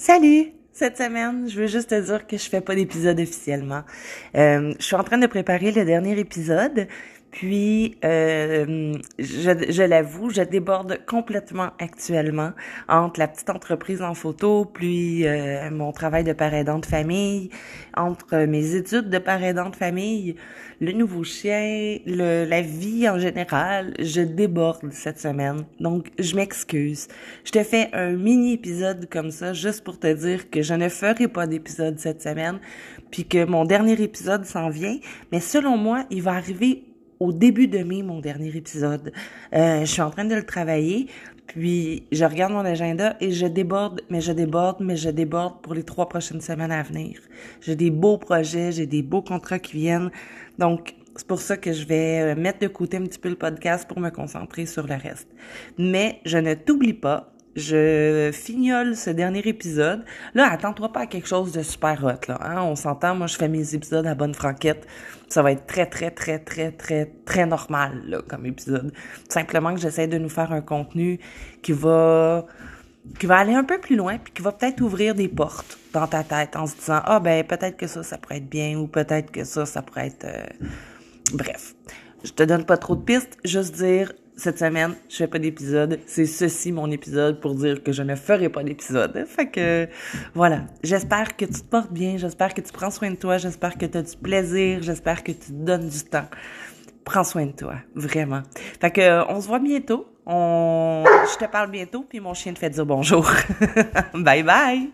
Salut! Cette semaine, je veux juste te dire que je fais pas d'épisode officiellement. Je suis en train de préparer le dernier épisode, puis je l'avoue, je déborde complètement actuellement entre la petite entreprise en photo, puis mon travail de parent aidant de famille, entre mes études de parent aidant de famille, le nouveau chien, la vie en général. Je déborde cette semaine, donc je m'excuse. Je te fais un mini-épisode comme ça, juste pour te dire que je ne ferai pas d'épisode cette semaine, puis que mon dernier épisode s'en vient, mais selon moi, il va arriver au début de mai, mon dernier épisode. Je suis en train de le travailler, puis je regarde mon agenda et je déborde pour les 3 prochaines semaines à venir. J'ai des beaux projets, j'ai des beaux contrats qui viennent, donc c'est pour ça que je vais mettre de côté un petit peu le podcast pour me concentrer sur le reste. Mais je ne t'oublie pas, je fignole ce dernier épisode. Là, attends-toi pas à quelque chose de super hot, là, hein? On s'entend, moi, je fais mes épisodes à bonne franquette. Ça va être très normal, là, comme épisode. Simplement que j'essaie de nous faire un contenu qui va aller un peu plus loin, puis qui va peut-être ouvrir des portes dans ta tête en se disant, peut-être que ça pourrait être bien, ou peut-être que ça pourrait être... Bref, je te donne pas trop de pistes, juste dire... Cette semaine, je fais pas d'épisode. C'est ceci mon épisode pour dire que je ne ferai pas d'épisode. Fait que, voilà. J'espère que tu te portes bien. J'espère que tu prends soin de toi. J'espère que tu as du plaisir. J'espère que tu te donnes du temps. Prends soin de toi. Vraiment. Fait que, on se voit bientôt. Je te parle bientôt, puis mon chien te fait dire bonjour. Bye bye!